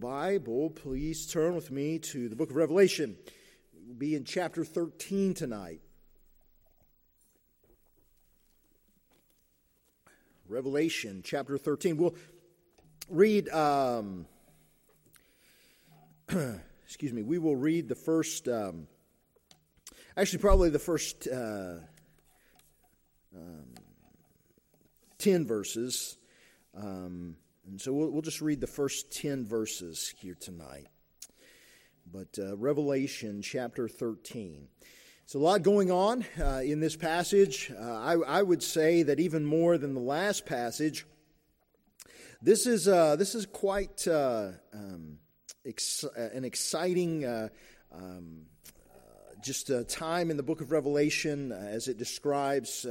Bible, please turn with me to the book of Revelation. We'll be in chapter 13 tonight. Revelation chapter 13. We'll read, we will read the first, probably the first 10 verses. And so we'll just read the first 10 verses here tonight. But Revelation chapter 13. It's a lot going on in this passage. I would say that even more than the last passage, this is quite an exciting time in the book of Revelation as it describes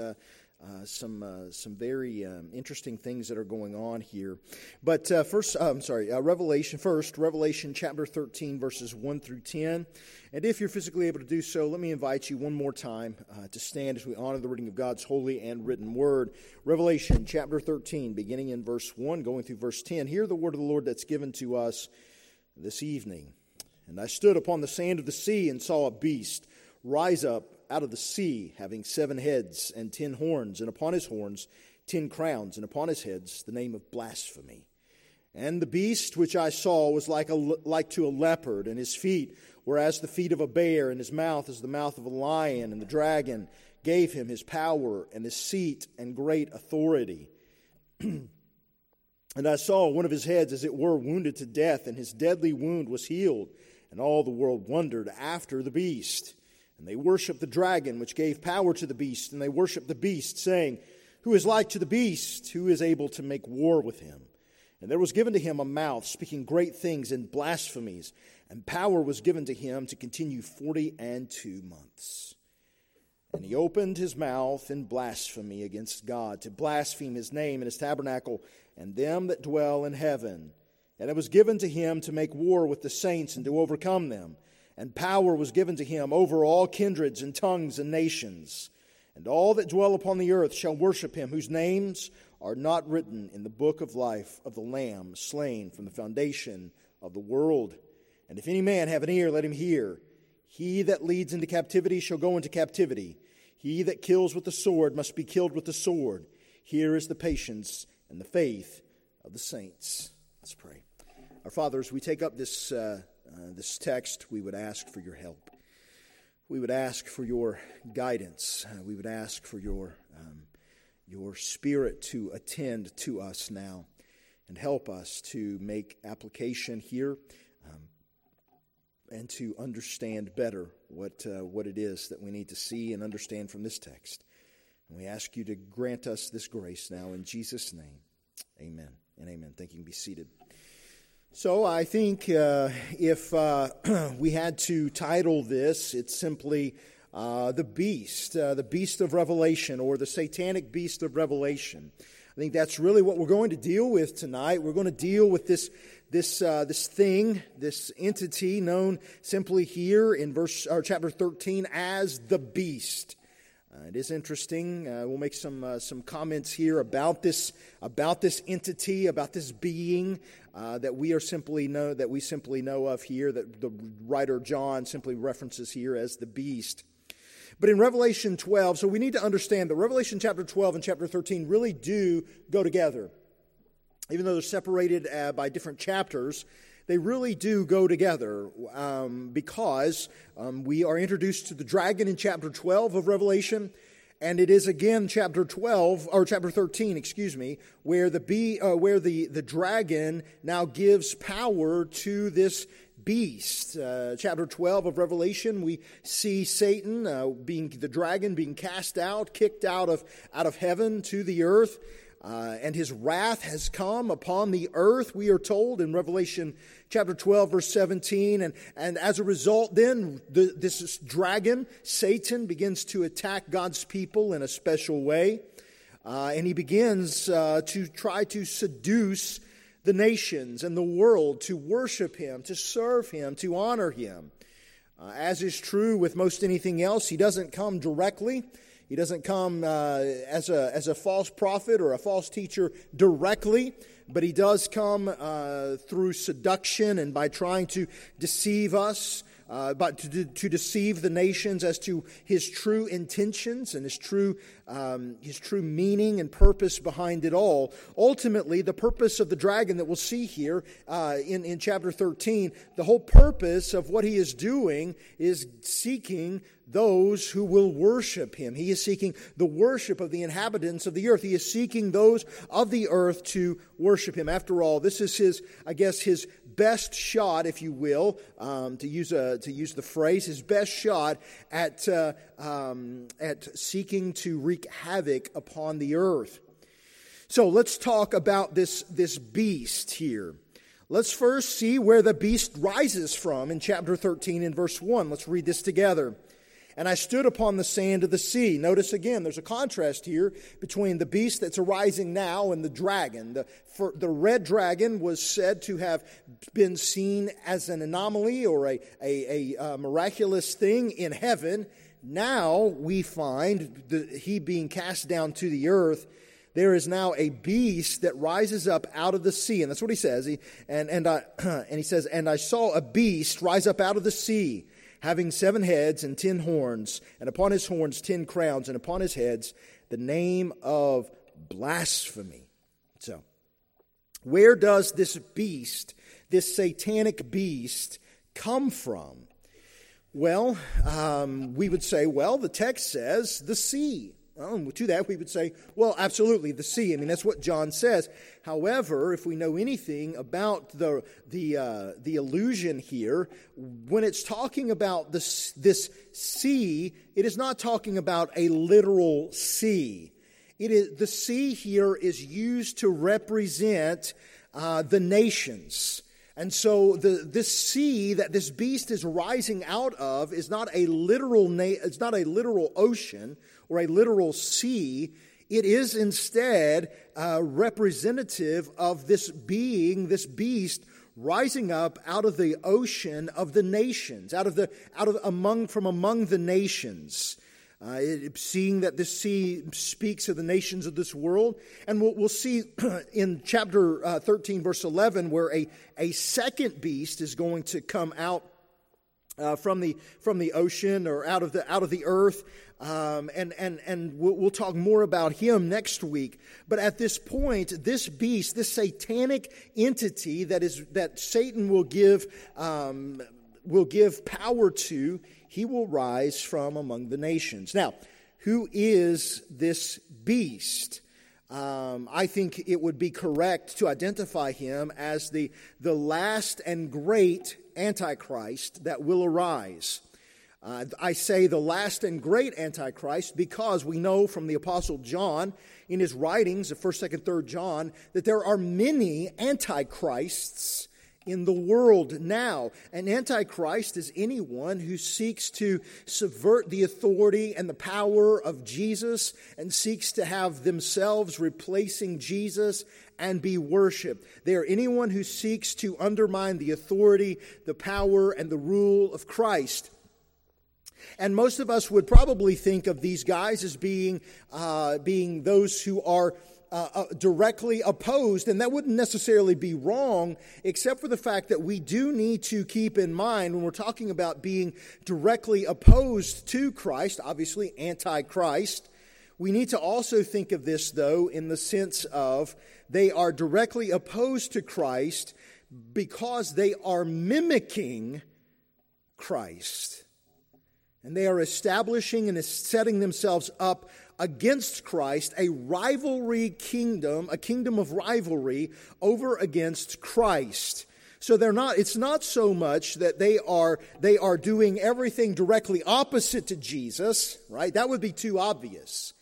some very interesting things that are going on here. But Revelation chapter 13, verses 1 through 10. And if you're physically able to do so, let me invite you one more time to stand as we honor the reading of God's holy and written word. Revelation chapter 13, beginning in verse 1, going through verse 10. Hear the word of the Lord that's given to us this evening. And I stood upon the sand of the sea and saw a beast rise up out of the sea, having 7 heads and 10 horns, and upon his horns 10 crowns, and upon his heads the name of blasphemy. And the beast which I saw was like to a leopard, and his feet were as the feet of a bear, and his mouth as the mouth of a lion. And the dragon gave him his power and his seat and great authority. And I saw one of his heads as it were wounded to death, and his deadly wound was healed. And all the world wondered after the beast. And they worshiped the dragon, which gave power to the beast. And they worshiped the beast, saying, "Who is like to the beast? Who is able to make war with him?" And there was given to him a mouth, speaking great things and blasphemies. And power was given to him to continue 42 months. And he opened his mouth in blasphemy against God, to blaspheme his name and his tabernacle, and them that dwell in heaven. And it was given to him to make war with the saints and to overcome them. And power was given to him over all kindreds and tongues and nations. And all that dwell upon the earth shall worship him, whose names are not written in the book of life of the Lamb, slain from the foundation of the world. And if any man have an ear, let him hear. He that leads into captivity shall go into captivity. He that kills with the sword must be killed with the sword. Here is the patience and the faith of the saints. Let's pray. Our Father, as we take up this this text, we would ask for your help. We would ask for your guidance. We would ask for your Spirit to attend to us now and help us to make application here and to understand better what it is that we need to see and understand from this text. And we ask you to grant us this grace now in Jesus' name. Amen and amen. Thank you. You can be seated. So I think if we had to title this, it's simply the Beast of Revelation, or the Satanic Beast of Revelation. I think that's really what we're going to deal with tonight. We're going to deal with this thing, this entity known simply here in chapter 13 as the Beast. It is interesting. We'll make some comments here about this entity, about this being that we simply know of here, that the writer John simply references here as the beast. But in Revelation 12, so we need to understand that Revelation chapter 12 and chapter 13 really do go together, even though they're separated by different chapters. They really do go together because we are introduced to the dragon in chapter 12 of Revelation, and it is again chapter 13, where the dragon now gives power to this beast. Chapter 12 of Revelation, we see Satan being cast out, kicked out of heaven to the earth. And his wrath has come upon the earth, we are told in Revelation chapter 12, verse 17. And as a result then, this dragon, Satan, begins to attack God's people in a special way. And he begins to try to seduce the nations and the world to worship him, to serve him, to honor him. As is true with most anything else, he doesn't come directly. He doesn't come as a false prophet or a false teacher directly, But he does come through seduction and by trying to deceive us, but to deceive the nations as to his true intentions and his true meaning and purpose behind it all. Ultimately, the purpose of the dragon that we'll see here in chapter 13, the whole purpose of what he is doing is seeking those who will worship him. He is seeking the worship of the inhabitants of the earth. He is seeking those of the earth to worship him. After all, this is his best shot, if you will, to use the phrase, his best shot at seeking to wreak havoc upon the earth. So let's talk about this beast here. Let's first see where the beast rises from in chapter 13 and verse 1. Let's read this together. And I stood upon the sand of the sea. Notice again, there's a contrast here between the beast that's arising now and the dragon. The red dragon was said to have been seen as an anomaly or a miraculous thing in heaven. Now we find he being cast down to the earth. There is now a beast that rises up out of the sea. And that's what he says. And he says, I saw a beast rise up out of the sea, having 7 heads and 10 horns, and upon his horns 10 crowns, and upon his heads the name of blasphemy. So, where does this beast, this satanic beast, come from? Well, we would say, well, the text says the sea. To that we would say, well, absolutely, the sea. I mean, that's what John says. However, if we know anything about the allusion here, when it's talking about this sea, it is not talking about a literal sea. It is the sea here is used to represent the nations. And so this sea that this beast is rising out of is not a literal it's not a literal ocean or a literal sea. It is instead representative of this being, this beast rising up out of the ocean of the nations, among the nations. Seeing that this sea speaks of the nations of this world. And we'll see in chapter 13, verse 11, where a second beast is going to come out from the ocean or out of the earth. And we'll talk more about him next week. But at this point, this beast, this satanic entity that Satan will give power to, he will rise from among the nations. Now, who is this beast? I think it would be correct to identify him as the last and great Antichrist that will arise. I say the last and great Antichrist because we know from the Apostle John in his writings of 1st, 2nd, 3rd John that there are many Antichrists in the world now. An antichrist is anyone who seeks to subvert the authority and the power of Jesus and seeks to have themselves replacing Jesus and be worshipped. They are anyone who seeks to undermine the authority, the power, and the rule of Christ. And most of us would probably think of these guys as being those who are directly opposed, and that wouldn't necessarily be wrong, except for the fact that we do need to keep in mind when we're talking about being directly opposed to Christ, obviously anti-Christ, we need to also think of this, though, in the sense of they are directly opposed to Christ because they are mimicking Christ. And they are establishing and setting themselves up against Christ, a rivalry kingdom, a kingdom of rivalry over against Christ. So it's not so much that they are doing everything directly opposite to Jesus, right? That would be too obvious.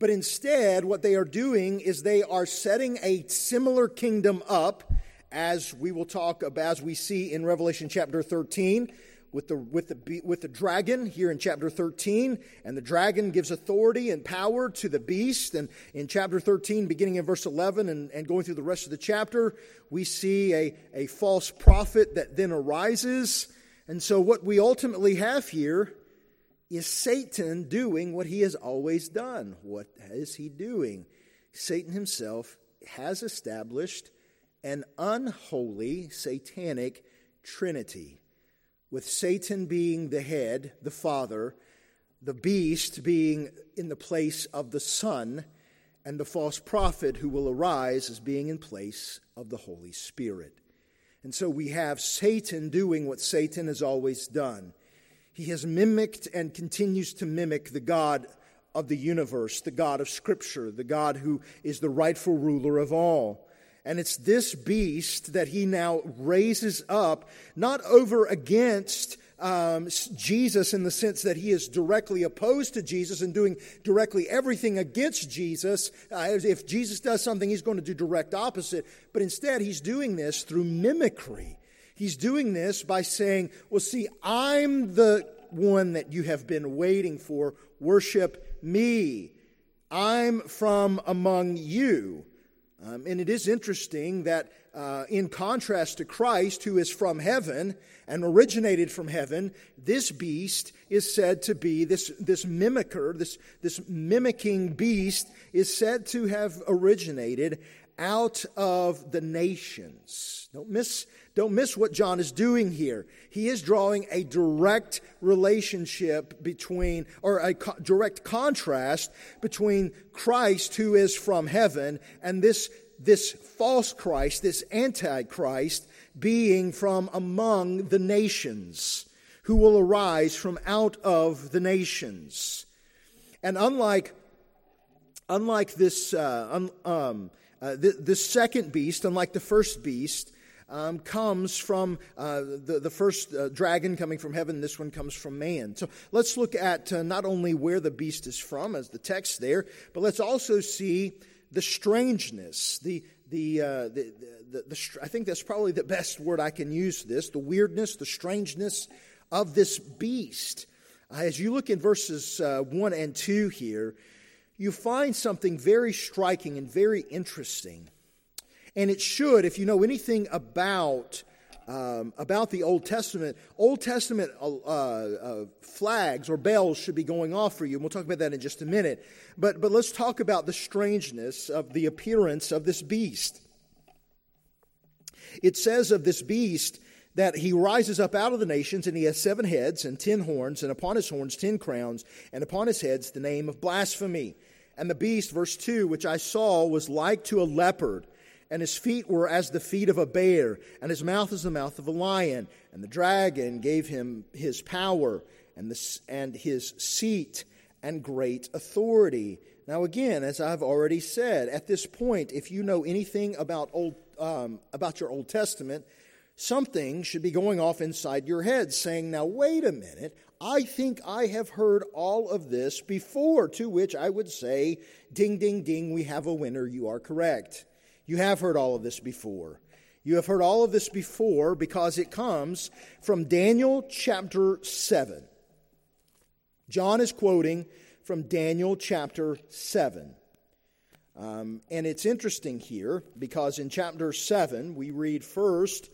But instead, what they are doing is they are setting a similar kingdom up, as we will talk about, as we see in Revelation chapter 13. With the dragon here in chapter 13, and the dragon gives authority and power to the beast. And in chapter 13, beginning in verse 11 and going through the rest of the chapter, we see a false prophet that then arises. And so what we ultimately have here is Satan doing what he has always done. What is he doing? Satan himself has established an unholy satanic trinity, with Satan being the head, the father, the beast being in the place of the Son, and the false prophet who will arise as being in place of the Holy Spirit. And so we have Satan doing what Satan has always done. He has mimicked and continues to mimic the God of the universe, the God of Scripture, the God who is the rightful ruler of all. And it's this beast that he now raises up, not over against Jesus in the sense that he is directly opposed to Jesus and doing directly everything against Jesus. If Jesus does something, he's going to do direct opposite. But instead, he's doing this through mimicry. He's doing this by saying, well, see, I'm the one that you have been waiting for. Worship me. I'm from among you. And it is interesting that in contrast to Christ, who is from heaven and originated from heaven, this beast is said to be, this mimicking beast is said to have originated out of the nations. Don't miss what John is doing here. He is drawing a direct relationship between, or a direct contrast between Christ who is from heaven and this false Christ, this antichrist being from among the nations, who will arise from out of the nations. And unlike this, the second beast, unlike the first beast, comes from the first dragon coming from heaven. This one comes from man. So let's look at not only where the beast is from, as the text there, but let's also see the strangeness. I think that's probably the best word I can use. The weirdness, the strangeness of this beast. As you look in verses 1 and 2 here, you find something very striking and very interesting. And it should, if you know anything about the Old Testament flags or bells should be going off for you. And we'll talk about that in just a minute. But let's talk about the strangeness of the appearance of this beast. It says of this beast that he rises up out of the nations, and he has 7 heads and 10 horns, and upon his horns 10 crowns, and upon his heads the name of blasphemy. And the beast, verse 2, which I saw was like to a leopard, and his feet were as the feet of a bear, and his mouth as the mouth of a lion. And the dragon gave him his power and his seat and great authority. Now again, as I've already said, at this point, if you know anything about your Old Testament, something should be going off inside your head saying, now wait a minute, I think I have heard all of this before, to which I would say, ding, ding, ding, we have a winner, you are correct. You have heard all of this before. You have heard all of this before because it comes from Daniel chapter 7. John is quoting from Daniel chapter 7. And it's interesting here because in chapter 7 we read first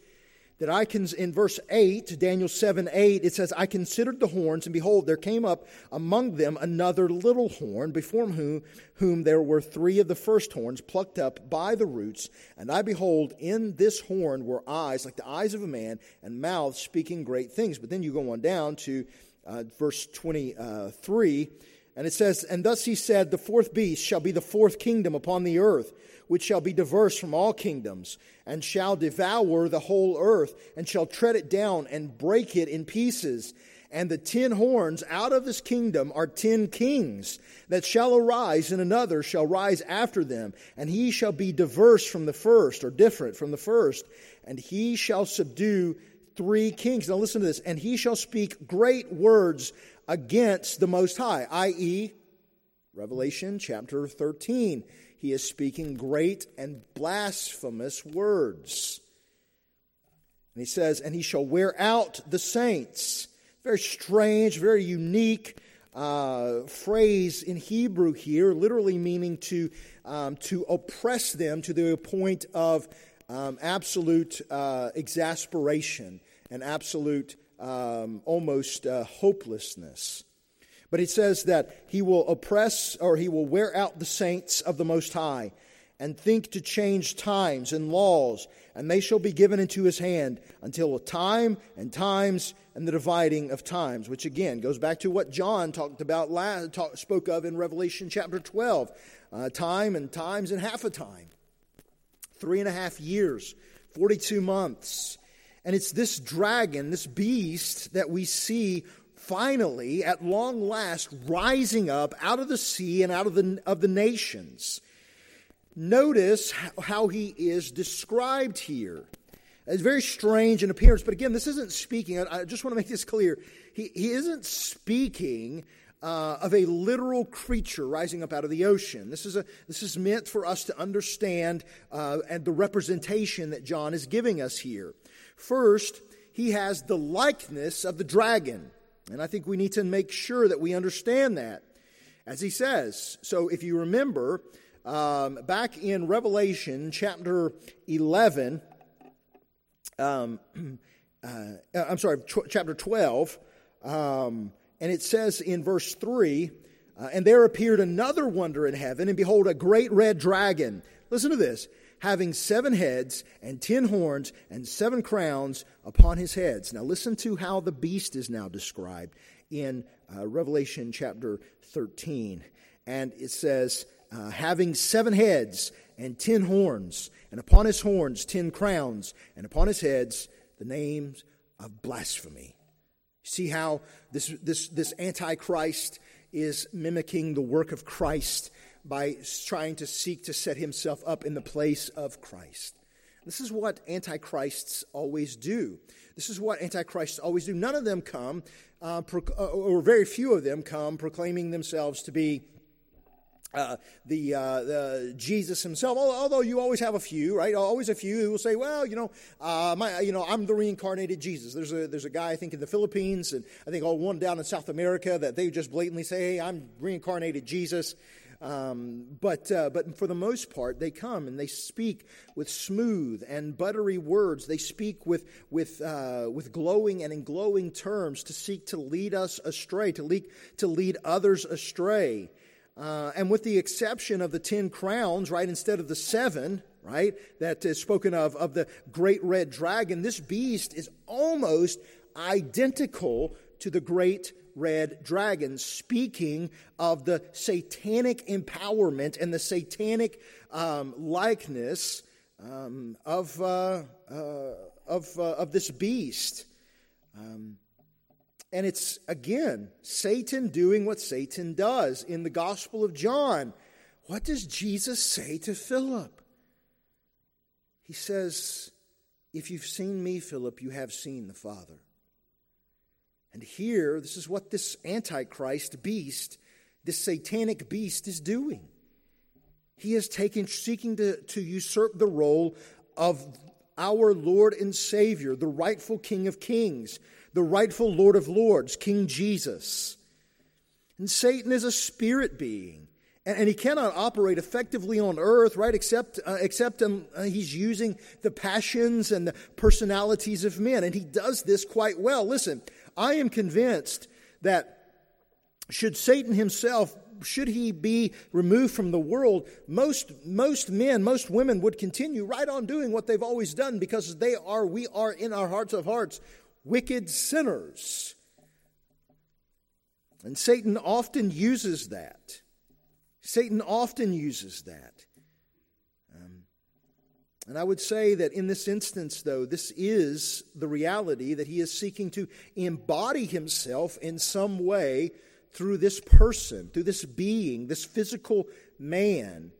that in verse 8, Daniel 7:8, it says, I considered the horns, and behold, there came up among them another little horn, before whom there were 3 of the first horns plucked up by the roots. And I behold, in this horn were eyes like the eyes of a man, and mouth speaking great things. But then you go on down to verse 23. And it says, and thus he said, the 4th beast shall be the 4th kingdom upon the earth, which shall be diverse from all kingdoms, and shall devour the whole earth, and shall tread it down and break it in pieces. And the 10 horns out of this kingdom are 10 kings that shall arise, and another shall rise after them. And he shall be diverse from the first, or different from the first, and he shall subdue 3 kings. Now listen to this. And he shall speak great words against the Most High, i.e., Revelation chapter 13. He is speaking great and blasphemous words. And he says, and he shall wear out the saints. Very strange, very unique phrase in Hebrew here, literally meaning to oppress them to the point of absolute exasperation and absolute almost hopelessness. But it says that he will oppress, or he will wear out the saints of the Most High, and think to change times and laws, and they shall be given into his hand until a time and times and the dividing of times," which again goes back to what John talked about, spoke of in Revelation chapter 12, time and times and half a time, 3.5 years, 42 months. And it's this dragon, this beast that we see finally, at long last, rising up out of the sea and out of the nations. Notice how he is described here. It's very strange in appearance, but again, this isn't speaking. I just want to make this clear. He isn't speaking of a literal creature rising up out of the ocean. This is meant for us to understand and the representation that John is giving us here. First, he has the likeness of the dragon. And I think we need to make sure that we understand that. As he says, so if you remember, back in Revelation chapter 11, chapter 12, and it says in verse 3, "And there appeared another wonder in heaven, and behold, a great red dragon." Listen to this. "Having 7 heads and 10 horns and 7 crowns upon his heads." Now listen to how the beast is now described in Revelation chapter 13. And it says, "Having 7 heads and 10 horns, and upon his horns 10 crowns, and upon his heads the names of blasphemy." See how this Antichrist is mimicking the work of Christ by trying to seek to set himself up in the place of Christ. This is what antichrists always do. None of them come, or very few of them come, proclaiming themselves to be the Jesus himself. Although you always have a few, right? Always a few who will say, "Well, I'm the reincarnated Jesus." There's a guy I think in the Philippines, and I think one down in South America, that they just blatantly say, "Hey, I'm reincarnated Jesus." But for the most part, they come and they speak with smooth and buttery words. They speak with glowing and in glowing terms to seek to lead us astray, to lead others astray. And with the exception of the 10 crowns, right, instead of the 7, right, that is spoken of the great red dragon, this beast is almost identical to the great red dragon, speaking of the satanic empowerment and the satanic likeness of this beast, and it's again Satan doing what Satan does in the Gospel of John. What does Jesus say to Philip? He says, "If you've seen me, Philip, you have seen the Father." And here, this is what this Antichrist beast, this satanic beast, is doing. He is seeking to usurp the role of our Lord and Savior, the rightful King of Kings, the rightful Lord of Lords, King Jesus. And Satan is a spirit being, and he cannot operate effectively on earth, right, except he's using the passions and the personalities of men. And he does this quite well. Listen, I am convinced that should Satan himself, should he be removed from the world, most men, most women would continue right on doing what they've always done, because we are in our hearts of hearts wicked sinners. And Satan often uses that. And I would say that in this instance, though, this is the reality, that he is seeking to embody himself in some way through this person, through this being, this physical man.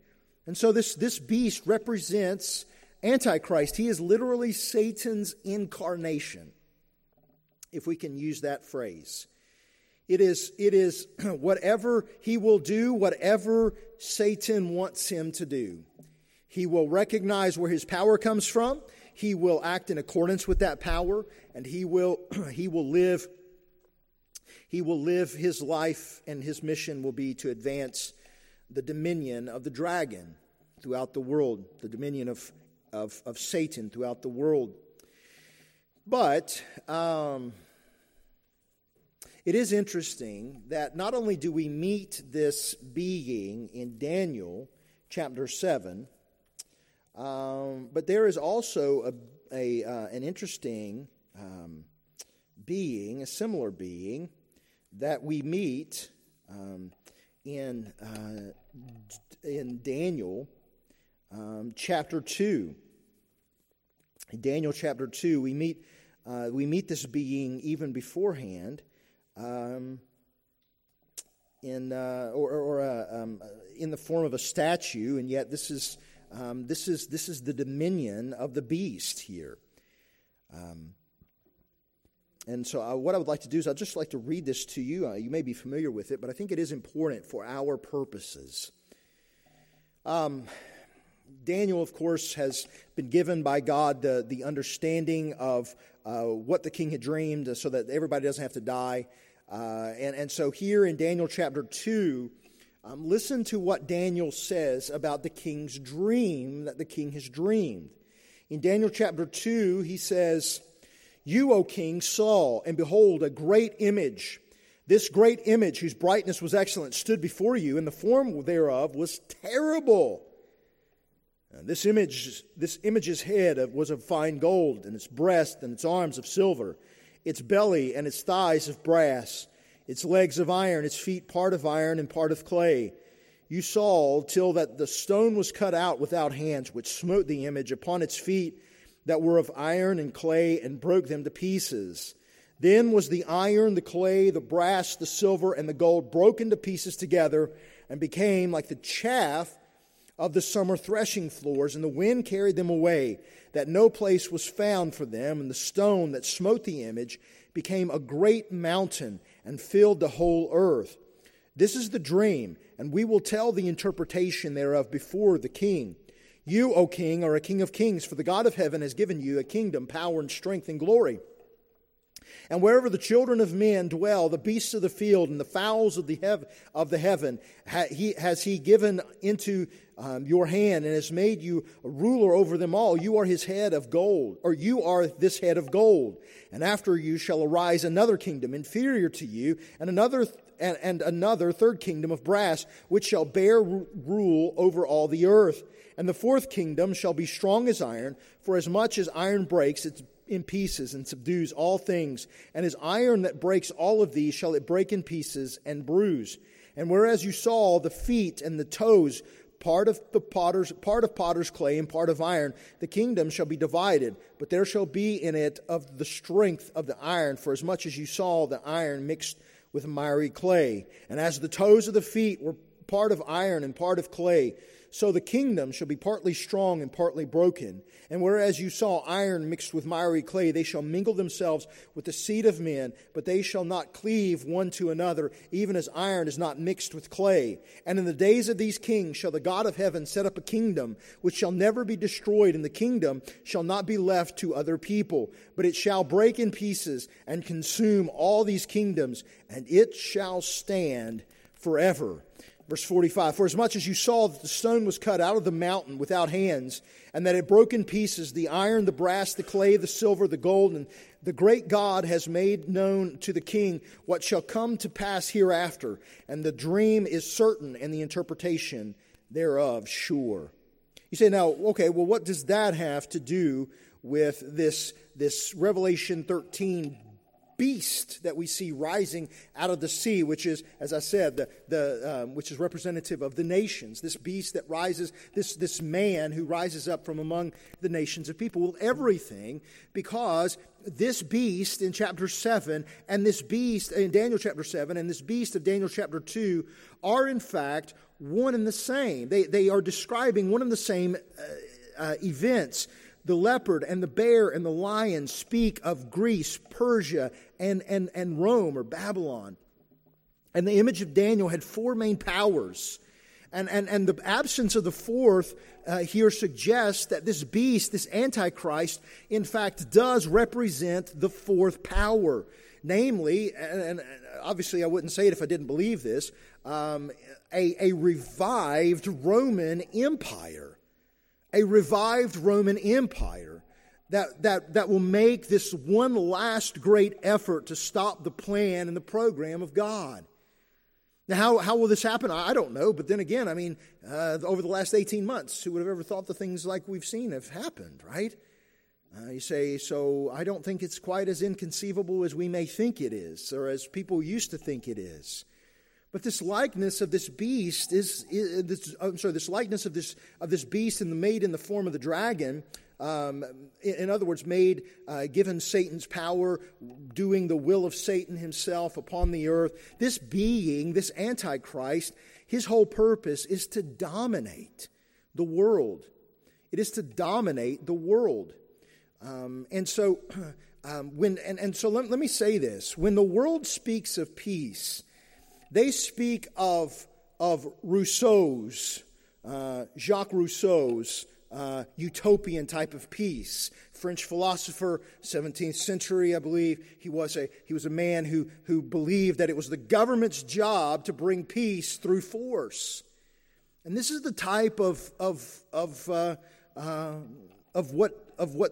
And so this beast represents Antichrist. He is literally Satan's incarnation, if we can use that phrase. It is whatever he will do, whatever Satan wants him to do. He will recognize where his power comes from. He will act in accordance with that power, and he will live his life, and his mission will be to advance the dominion of the dragon throughout the world, the dominion of Satan throughout the world. But it is interesting that not only do we meet this being in Daniel chapter 7, But there is also an interesting being, a similar being, that we meet in Daniel chapter 2. In Daniel chapter 2, we meet this being even beforehand, in the form of a statue, and yet this is the dominion of the beast here. And so what I would like to do is I'd just like to read this to you. You may be familiar with it, but I think it is important for our purposes. Daniel, of course, has been given by God the understanding of what the king had dreamed so that everybody doesn't have to die. And so here in Daniel chapter 2, listen to what Daniel says about the king's dream that the king has dreamed. In Daniel chapter 2, he says, "You, O king, saw, and behold, a great image. This great image, whose brightness was excellent, stood before you, and the form thereof was terrible. And this image's head was of fine gold, and its breast and its arms of silver, its belly and its thighs of brass, its legs of iron, its feet part of iron and part of clay. You saw till that the stone was cut out without hands, which smote the image upon its feet that were of iron and clay, and broke them to pieces. Then was the iron, the clay, the brass, the silver, and the gold broken to pieces together, and became like the chaff of the summer threshing floors, and the wind carried them away, that no place was found for them. And the stone that smote the image became a great mountain, and filled the whole earth. This is the dream, and we will tell the interpretation thereof before the king. You, O king, are a king of kings, for the God of heaven has given you a kingdom, power, and strength, and glory. And wherever the children of men dwell, the beasts of the field and the fowls of the heaven, he has given into your hand, and has made you a ruler over them all. You are this head of gold. And after you shall arise another kingdom inferior to you, and another third kingdom of brass, which shall bear rule over all the earth. And the fourth kingdom shall be strong as iron, for as much as iron breaks its in pieces and subdues all things, and as iron that breaks all of these shall it break in pieces and bruise. And whereas you saw the feet and the toes, part of potter's clay and part of iron, the kingdom shall be divided, but there shall be in it of the strength of the iron, for as much as you saw the iron mixed with miry clay. And as the toes of the feet were part of iron and part of clay, so the kingdom shall be partly strong and partly broken. And whereas you saw iron mixed with miry clay, they shall mingle themselves with the seed of men, but they shall not cleave one to another, even as iron is not mixed with clay. And in the days of these kings shall the God of heaven set up a kingdom, which shall never be destroyed, and the kingdom shall not be left to other people, but it shall break in pieces and consume all these kingdoms, and it shall stand forever." Verse 45, "For as much as you saw that the stone was cut out of the mountain without hands, and that it broke in pieces the iron, the brass, the clay, the silver, the gold, and the great God has made known to the king what shall come to pass hereafter, and the dream is certain, and the interpretation thereof sure." You say, now, okay, well, what does that have to do with this Revelation 13 beast that we see rising out of the sea, which is, as I said, which is representative of the nations? This beast that rises, this man who rises up from among the nations of people. Well, everything, because this beast in chapter 7 and this beast in Daniel chapter 7 and this beast of Daniel chapter 2 are in fact one and the same. They are describing one and the same events. The leopard and the bear and the lion speak of Greece, Persia, and Rome or Babylon. And the image of Daniel had four main powers. And the absence of the fourth here suggests that this beast, this Antichrist, in fact does represent the fourth power. Namely, and obviously I wouldn't say it if I didn't believe this, a revived Roman Empire. A revived Roman Empire that will make this one last great effort to stop the plan and the program of God. Now, how will this happen? I don't know. But then again, I mean, over the last 18 months, who would have ever thought the things like we've seen have happened, right? You say, so I don't think it's quite as inconceivable as we may think it is, or as people used to think it is. But this likeness of this beast is this likeness of this beast and the made in the form of the dragon. In other words, made, given Satan's power, doing the will of Satan himself upon the earth. This being, this Antichrist, his whole purpose is to dominate the world. It is to dominate the world. So let me say this: when the world speaks of peace, they speak of Rousseau's, Jacques Rousseau's utopian type of peace. French philosopher, 17th century, I believe. He was a man who believed that it was the government's job to bring peace through force. And this is the type of what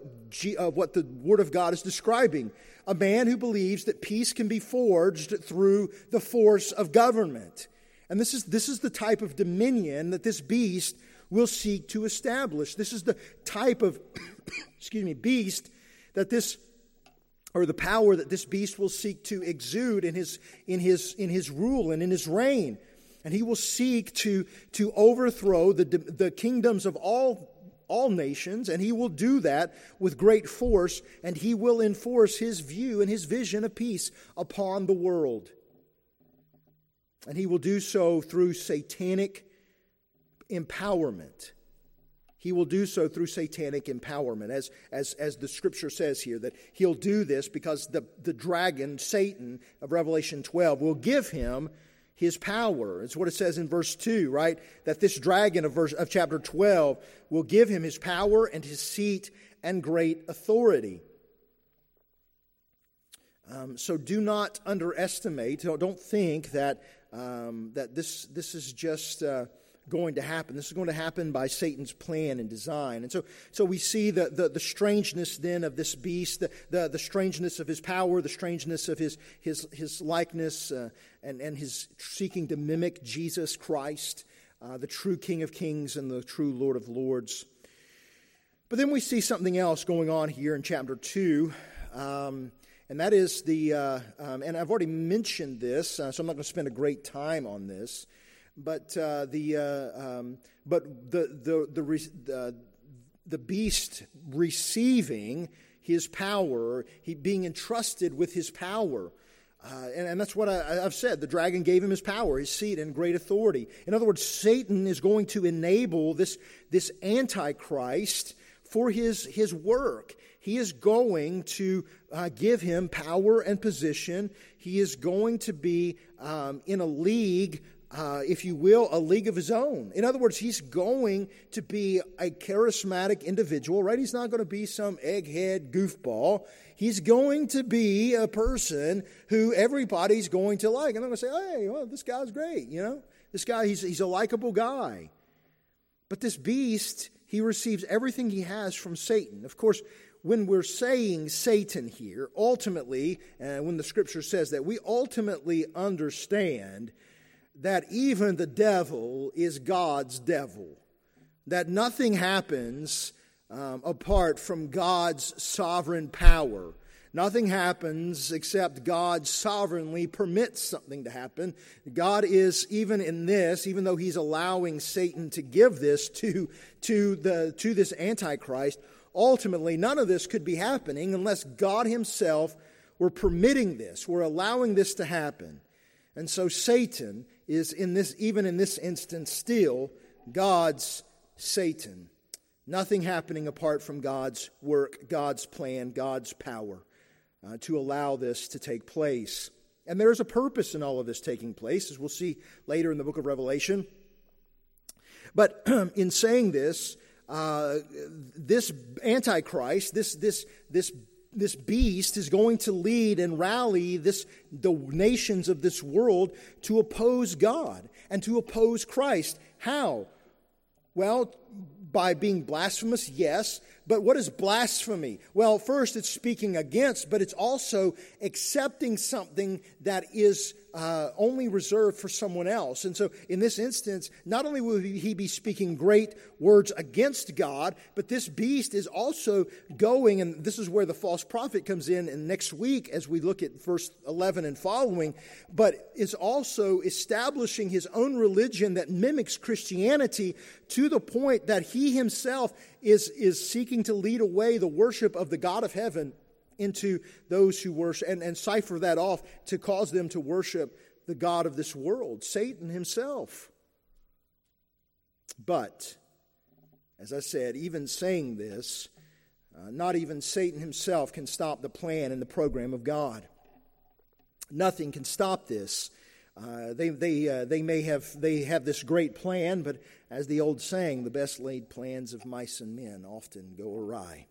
the Word of God is describing. A man who believes that peace can be forged through the force of government. And this is the type of dominion that this beast will seek to establish. This is the type of beast that this, or the power that this beast will seek to exude in his rule and in his reign. And he will seek to overthrow the kingdoms of all nations, and he will do that with great force, and he will enforce his view and his vision of peace upon the world. And he will do so through satanic empowerment. He will do so through satanic empowerment. As the scripture says here, that he'll do this because the dragon, Satan, of Revelation 12, will give him his power. It's what it says in verse 2, right? That this dragon of chapter 12 will give him his power and his seat and great authority. So do not underestimate. Don't think that this is just going to happen. This is going to happen by Satan's plan and design. And so we see the strangeness then of this beast, the strangeness of his power, the strangeness of his likeness, and his seeking to mimic Jesus Christ, the true King of Kings and the true Lord of Lords. But then we see something else going on here in chapter 2, and that is and I've already mentioned this, so I'm not going to spend a great time on this. But the beast receiving his power, he being entrusted with his power, and that's what I've said. The dragon gave him his power, his seat, and great authority. In other words, Satan is going to enable this Antichrist for his work. He is going to give him power and position. He is going to be in a league. If you will, a league of his own. In other words, he's going to be a charismatic individual, right? He's not going to be some egghead goofball. He's going to be a person who everybody's going to like. And I'm going to say, hey, well, this guy's great, you know? This guy, he's a likable guy. But this beast, he receives everything he has from Satan. Of course, when we're saying Satan here, ultimately, when the scripture says that, we ultimately understand that even the devil is God's devil, that nothing happens apart from God's sovereign power. Nothing happens except God sovereignly permits something to happen. God is, even in this, even though he's allowing Satan to give this to this Antichrist, ultimately none of this could be happening unless God himself were permitting this, were allowing this to happen. And so Satan is even in this instance still God's Satan. Nothing happening apart from God's work, God's plan, God's power to allow this to take place. And there is a purpose in all of this taking place, as we'll see later in the book of Revelation. But in saying this, this Antichrist, this beast is going to lead and rally the nations of this world to oppose God and to oppose Christ. How? Well, by being blasphemous, yes. But what is blasphemy? Well, first it's speaking against, but it's also accepting something that is only reserved for someone else. And so in this instance, not only will he be speaking great words against God, but this beast is also going, and this is where the false prophet comes in and next week as we look at verse 11 and following, but is also establishing his own religion that mimics Christianity to the point that he himself is seeking to lead away the worship of the God of heaven into those who worship, and cipher that off to cause them to worship the God of this world, Satan himself. But, as I said, even saying this, not even Satan himself can stop the plan and the program of God. Nothing can stop this. They have this great plan, but as the old saying, the best laid plans of mice and men often go awry.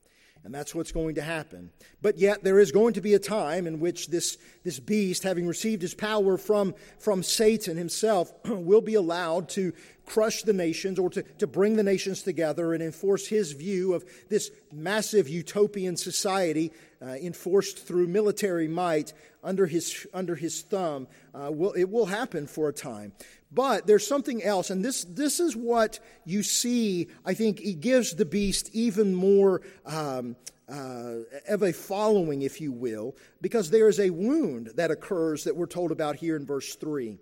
And that's what's going to happen. But yet there is going to be a time in which this beast, having received his power from Satan himself, will be allowed to crush the nations or to bring the nations together and enforce his view of this massive utopian society enforced through military might under his thumb. It will happen for a time. But there's something else, and this is what you see. I think he gives the beast even more of a following, if you will, because there is a wound that occurs that we're told about here in verse 3.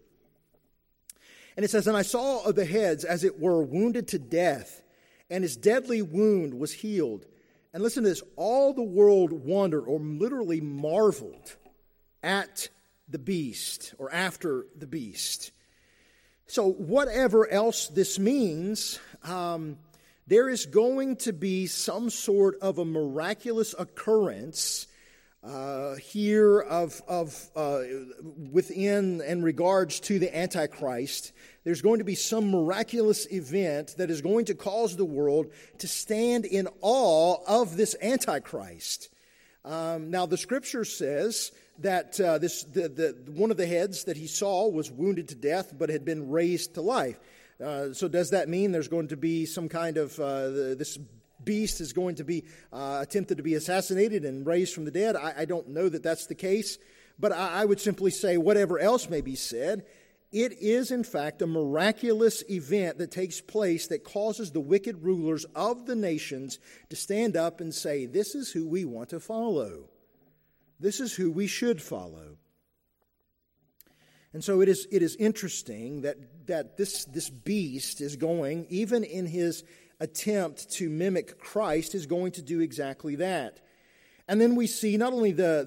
And it says, "And I saw the heads, as it were, wounded to death, and his deadly wound was healed." And listen to this, all the world wondered, or literally marveled, at the beast, or after the beast. So whatever else this means, there is going to be some sort of a miraculous occurrence here of within and regards to the Antichrist. There's going to be some miraculous event that is going to cause the world to stand in awe of this Antichrist. Now the Scripture says that the one of the heads that he saw was wounded to death, but had been raised to life. So does that mean there's going to be some kind of this beast is going to be attempted to be assassinated and raised from the dead? I don't know that that's the case, but I would simply say whatever else may be said, it is in fact a miraculous event that takes place that causes the wicked rulers of the nations to stand up and say, "This is who we want to follow. This is who we should follow." And so it is interesting that this beast is going, even in his attempt to mimic Christ, is going to do exactly that. And then we see not only the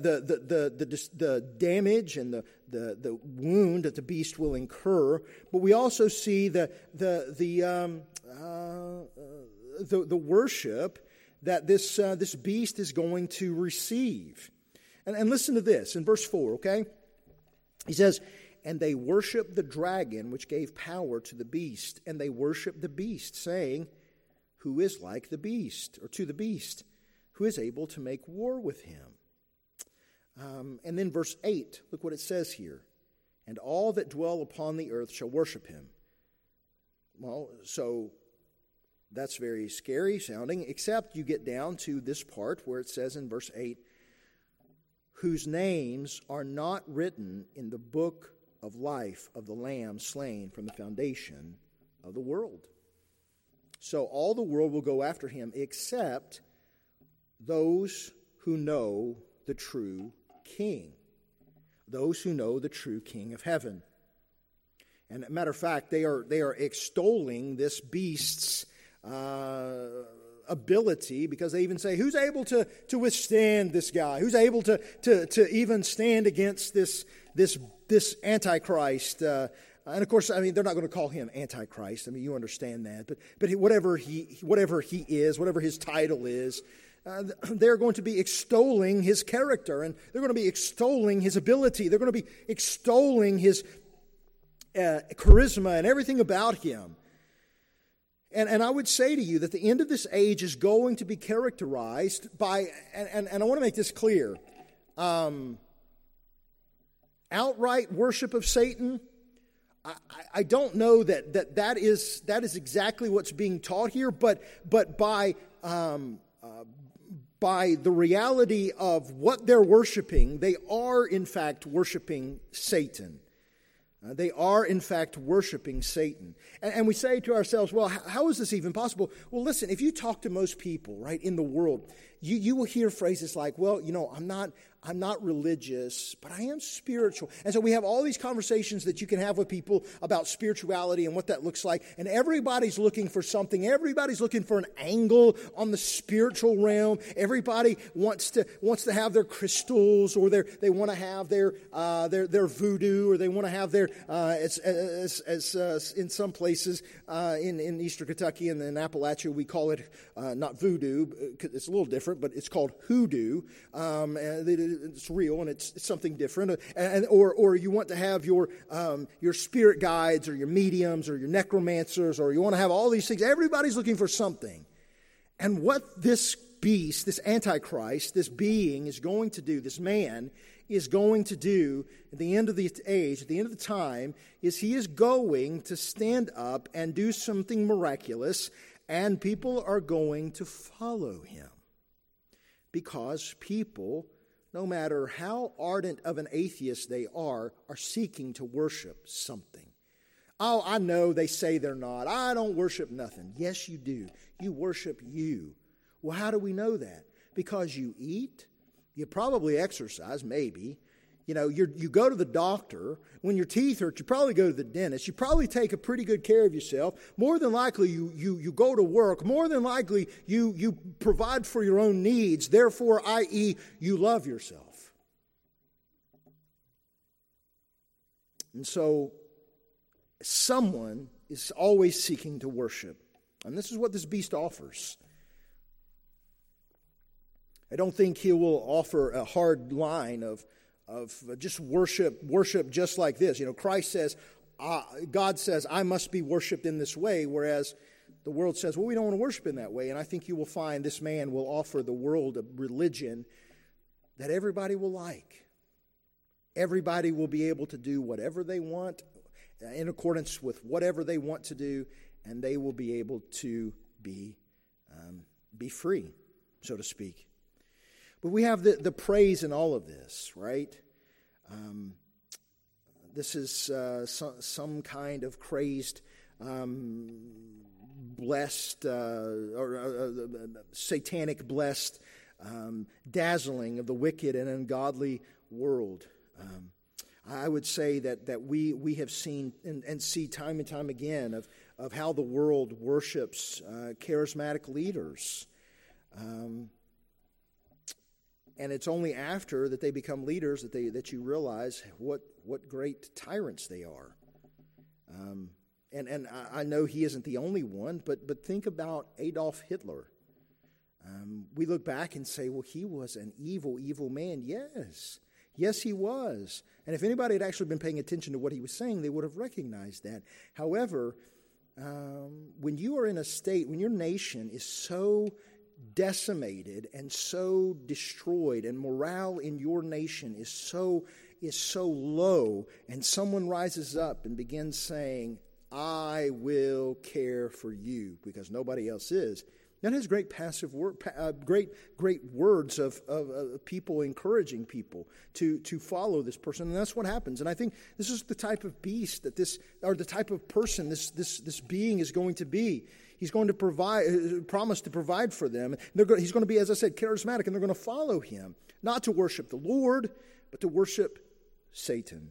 damage and the wound that the beast will incur, but we also see the worship that this beast is going to receive. And listen to this in verse 4, okay? He says, "And they worshiped the dragon, which gave power to the beast. And they worshiped the beast, saying, 'Who is like the beast?'" Or to the beast, "Who is able to make war with him?" And then verse 8, look what it says here. "And all that dwell upon the earth shall worship him." Well, so that's very scary sounding, except you get down to this part where it says in verse 8, "Whose names are not written in the book of life of the Lamb slain from the foundation of the world." So all the world will go after him except those who know the true King, those who know the true King of heaven. And as a matter of fact, they are extolling this beast's ability, because they even say, "Who's able to withstand this guy? Who's able to even stand against this Antichrist?" And of course, I mean, they're not going to call him Antichrist. I mean, you understand that. But whatever he is, whatever his title is, they're going to be extolling his character, and they're going to be extolling his ability. They're going to be extolling his charisma and everything about him. And I would say to you that the end of this age is going to be characterized by, and I want to make this clear, outright worship of Satan. I don't know that is exactly what's being taught here, but by the reality of what they're worshiping, they are in fact worshiping Satan. They are, in fact, worshiping Satan. And we say to ourselves, well, how is this even possible? Well, listen, if you talk to most people, right, in the world, you will hear phrases like, well, you know, I'm not religious, but I am spiritual. And so we have all these conversations that you can have with people about spirituality and what that looks like. And everybody's looking for something. Everybody's looking for an angle on the spiritual realm. Everybody wants to have their crystals, or they want to have their voodoo, or they want to have their in some places in Eastern Kentucky and in Appalachia we call it not voodoo. It's a little different, but it's called hoodoo. And it's real, and it's something different. And or you want to have your spirit guides, or your mediums, or your necromancers, or you want to have all these things. Everybody's looking for something. And what this beast, this Antichrist, this being is going to do, this man is going to do at the end of the age, at the end of the time, is he is going to stand up and do something miraculous, and people are going to follow him. Because people, no matter how ardent of an atheist they are seeking to worship something. Oh, I know they say they're not. I don't worship nothing. Yes, you do. You worship you. Well, how do we know that? Because you eat, you probably exercise, maybe. You know, you go to the doctor. When your teeth hurt, you probably go to the dentist. You probably take a pretty good care of yourself. More than likely, you go to work. More than likely, you provide for your own needs. Therefore, i.e., you love yourself. And so, someone is always seeking to worship. And this is what this beast offers. I don't think he will offer a hard line of just worship just like this. You know, Christ says, God says, I must be worshiped in this way, whereas the world says, well, we don't want to worship in that way. And I think you will find this man will offer the world a religion that everybody will like. Everybody will be able to do whatever they want in accordance with whatever they want to do, and they will be able to be free, so to speak. But we have the praise in all of this, right? This is some kind of crazed, blessed, or satanic blessed dazzling of the wicked and ungodly world. I would say that we have seen and see time and time again of how the world worships charismatic leaders. And it's only after that they become leaders that you realize what great tyrants they are. And I know he isn't the only one, but think about Adolf Hitler. We look back and say, well, he was an evil, evil man. Yes, he was. And if anybody had actually been paying attention to what he was saying, they would have recognized that. However, when you are in a state, when your nation is so decimated and so destroyed, and morale in your nation is so low, and someone rises up and begins saying, I will care for you because nobody else is. That has great passive word, great words of people encouraging people to follow this person, and that's what happens. And I think this is the type of beast that the type of person this being is going to be. He's going to promise to provide for them. He's going to be, as I said, charismatic, and they're going to follow him, not to worship the Lord, but to worship Satan.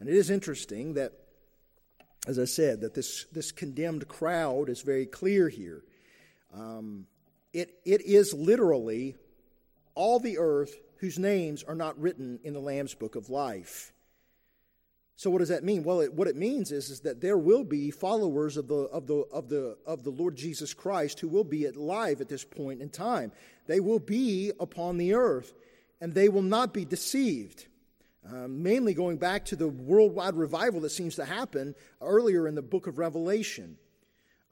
And it is interesting that, as I said, that this condemned crowd is very clear here. It is literally all the earth whose names are not written in the Lamb's Book of Life. So what does that mean? Well, what it means is that there will be followers of the Lord Jesus Christ who will be alive at this point in time. They will be upon the earth, and they will not be deceived. Mainly going back to the worldwide revival that seems to happen earlier in the book of Revelation.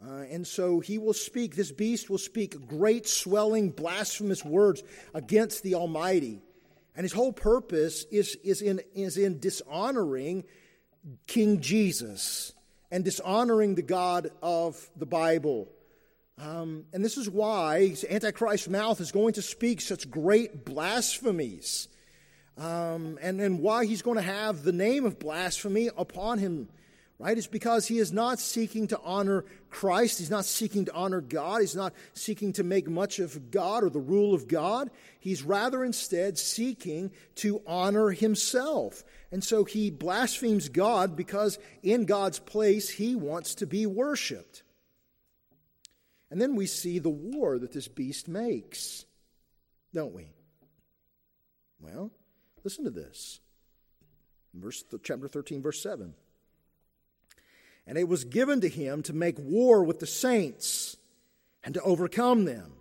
And so he will speak, this beast will speak great, swelling, blasphemous words against the Almighty. And his whole purpose is in dishonoring King Jesus and dishonoring the God of the Bible. And this is why Antichrist's mouth is going to speak such great blasphemies. and why he's going to have the name of blasphemy upon him, right? It's because he is not seeking to honor Christ. He's not seeking to honor God. He's not seeking to make much of God or the rule of God. He's rather instead seeking to honor himself. And so he blasphemes God because in God's place he wants to be worshipped. And then we see the war that this beast makes, don't we? Well, listen to this. Chapter 13, verse 7. And it was given to him to make war with the saints and to overcome them.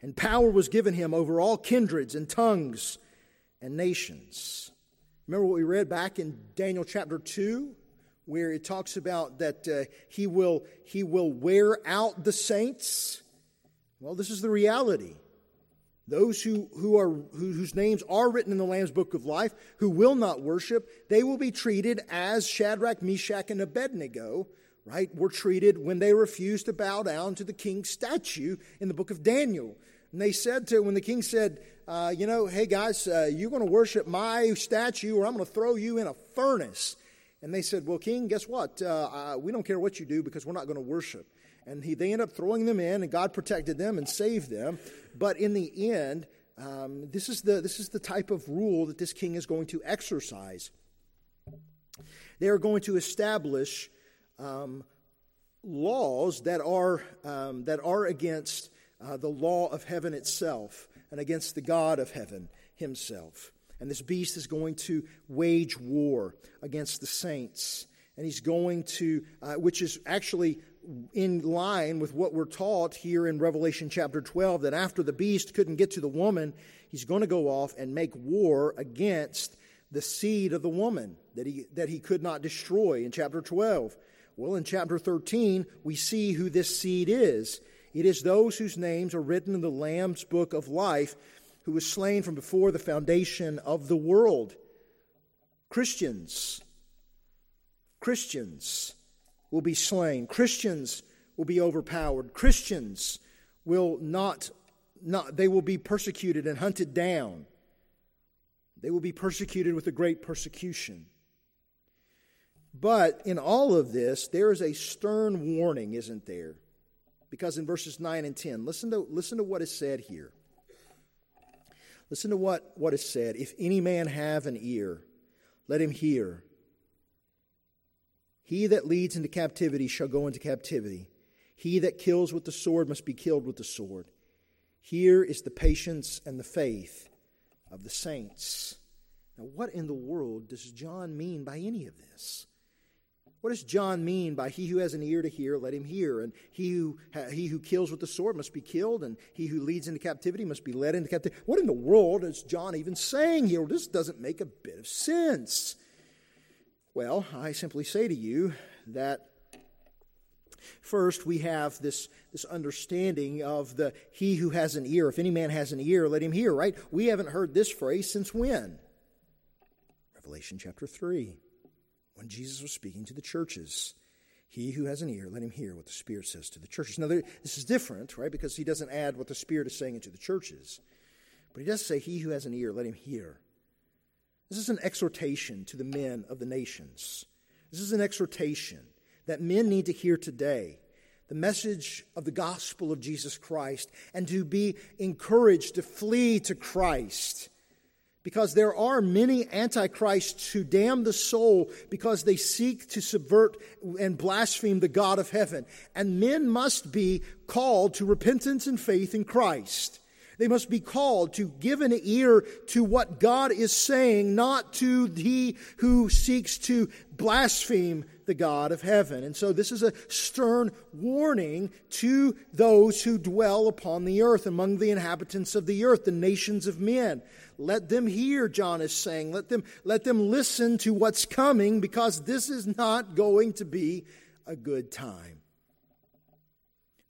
And power was given him over all kindreds and tongues and nations. Remember what we read back in Daniel chapter 2, where it talks about that he will wear out the saints? Well, this is the reality. Those whose names are written in the Lamb's Book of Life, who will not worship, they will be treated as Shadrach, Meshach, and Abednego, right, were treated when they refused to bow down to the king's statue in the book of Daniel. And they said to, when the king said, hey guys, you're going to worship my statue or I'm going to throw you in a furnace. And they said, well, king, guess what? We don't care what you do because we're not going to worship. And they ended up throwing them in, and God protected them and saved them. But in the end, this is the type of rule that this king is going to exercise. They are going to establish laws that are against the law of heaven itself and against the God of heaven himself. And this beast is going to wage war against the saints, and he's going to, which is actually in line with what we're taught here in Revelation chapter 12, that after the beast couldn't get to the woman, he's going to go off and make war against the seed of the woman that he could not destroy in chapter 12. Well, in chapter 13, we see who this seed is. It is those whose names are written in the Lamb's Book of Life, who was slain from before the foundation of the world. Christians will be slain. Christians will be overpowered. Christians will not they will be persecuted and hunted down. They will be persecuted with a great persecution. But in all of this, there is a stern warning, isn't there? Because in verses 9 and 10, listen to what is said here. Listen to what is said. If any man have an ear, let him hear. He that leads into captivity shall go into captivity. He that kills with the sword must be killed with the sword. Here is the patience and the faith of the saints. Now, what in the world does John mean by any of this? What does John mean by he who has an ear to hear, let him hear? And he who kills with the sword must be killed, and he who leads into captivity must be led into captivity. What in the world is John even saying here? This doesn't make a bit of sense. Well, I simply say to you that first we have this understanding of the he who has an ear. If any man has an ear, let him hear, right? We haven't heard this phrase since when? Revelation chapter 3, when Jesus was speaking to the churches. He who has an ear, let him hear what the Spirit says to the churches. Now, this is different, right? Because he doesn't add what the Spirit is saying into the churches. But he does say, he who has an ear, let him hear. This is an exhortation to the men of the nations. This is an exhortation that men need to hear today, the message of the gospel of Jesus Christ, and to be encouraged to flee to Christ. Because there are many antichrists who damn the soul because they seek to subvert and blaspheme the God of heaven. And men must be called to repentance and faith in Christ. They must be called to give an ear to what God is saying, not to he who seeks to blaspheme the God of heaven. And so this is a stern warning to those who dwell upon the earth, among the inhabitants of the earth, the nations of men. Let them hear, John is saying. Let them listen to what's coming, because this is not going to be a good time.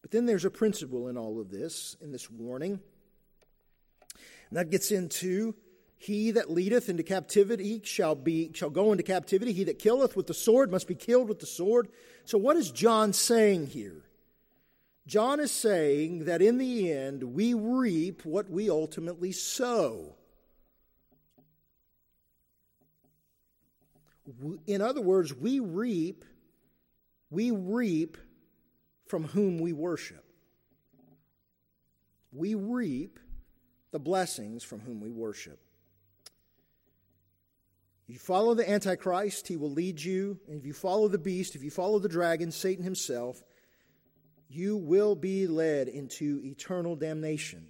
But then there's a principle in all of this, in this warning. And that gets into, he that leadeth into captivity shall go into captivity. He that killeth with the sword must be killed with the sword. So what is John saying here? John is saying that in the end, we reap what we ultimately sow. In other words, we reap from whom we worship. We reap the blessings from whom we worship. You follow the Antichrist, he will lead you. And if you follow the beast, if you follow the dragon, Satan himself, you will be led into eternal damnation.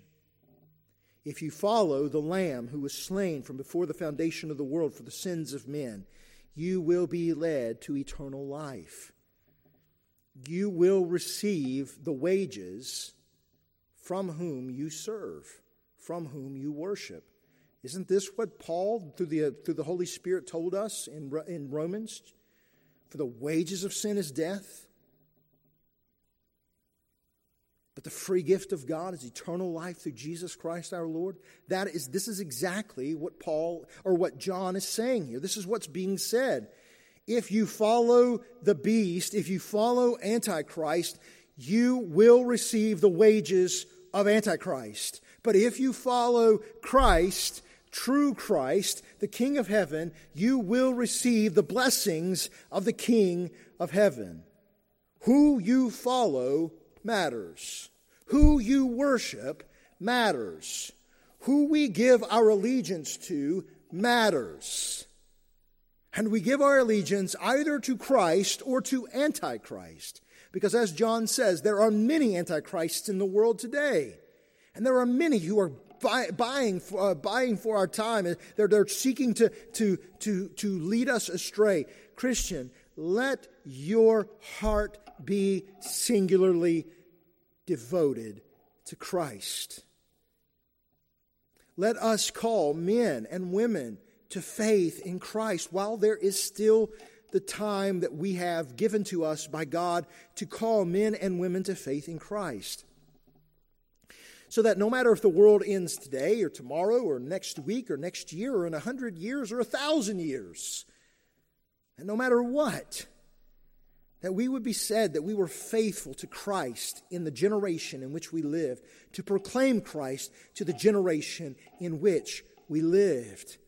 If you follow the Lamb who was slain from before the foundation of the world for the sins of men, you will be led to eternal life. You will receive the wages from whom you serve, from whom you worship. Isn't this what Paul, through the Holy Spirit, told us in Romans? For the wages of sin is death, but the free gift of God is eternal life through Jesus Christ our Lord. This is exactly what Paul or what John is saying here. This is what's being said. If you follow the beast, if you follow Antichrist, you will receive the wages of Antichrist. But if you follow Christ, true Christ, the King of heaven, you will receive the blessings of the King of heaven. Who you follow matters. Who you worship matters. Who we give our allegiance to matters. And we give our allegiance either to Christ or to Antichrist. Because as John says, there are many Antichrists in the world today. And there are many who are buying for our time. And they're seeking to lead us astray. Christian, let your heart be singularly devoted to Christ. Let us call men and women to faith in Christ while there is still the time that we have given to us by God to call men and women to faith in Christ. So that no matter if the world ends today or tomorrow or next week or next year or in 100 years or 1,000 years, and no matter what, that we would be said that we were faithful to Christ in the generation in which we lived, to proclaim Christ to the generation in which we lived.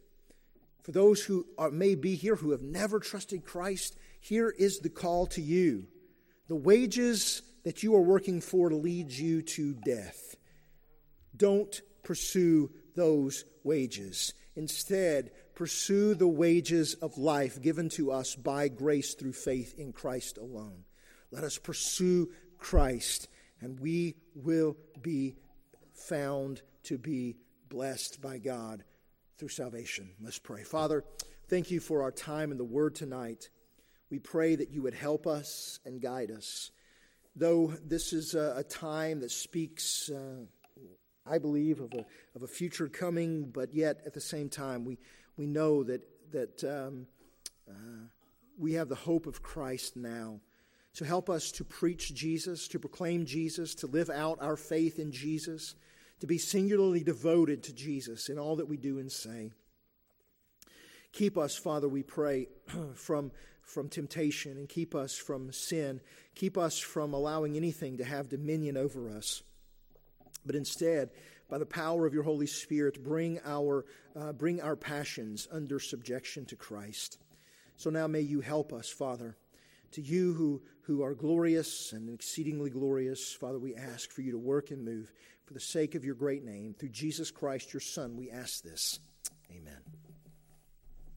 For those who may be here who have never trusted Christ, here is the call to you. The wages that you are working for leads you to death. Don't pursue those wages. Instead, pursue the wages of life given to us by grace through faith in Christ alone. Let us pursue Christ, and we will be found to be blessed by God through salvation. Let's pray. Father, thank you for our time in the Word tonight. We pray that you would help us and guide us. Though this is a time that speaks I believe, of a future coming, but yet at the same time we know that we have the hope of Christ now. So help us to preach Jesus, to proclaim Jesus, to live out our faith in Jesus, to be singularly devoted to Jesus in all that we do and say. Keep us, Father, we pray, from temptation, and keep us from sin. Keep us from allowing anything to have dominion over us. But instead, by the power of your Holy Spirit, bring our passions under subjection to Christ. So now may you help us, Father. To you who are glorious and exceedingly glorious, Father, we ask for you to work and move for the sake of your great name. Through Jesus Christ, your Son, we ask this. Amen.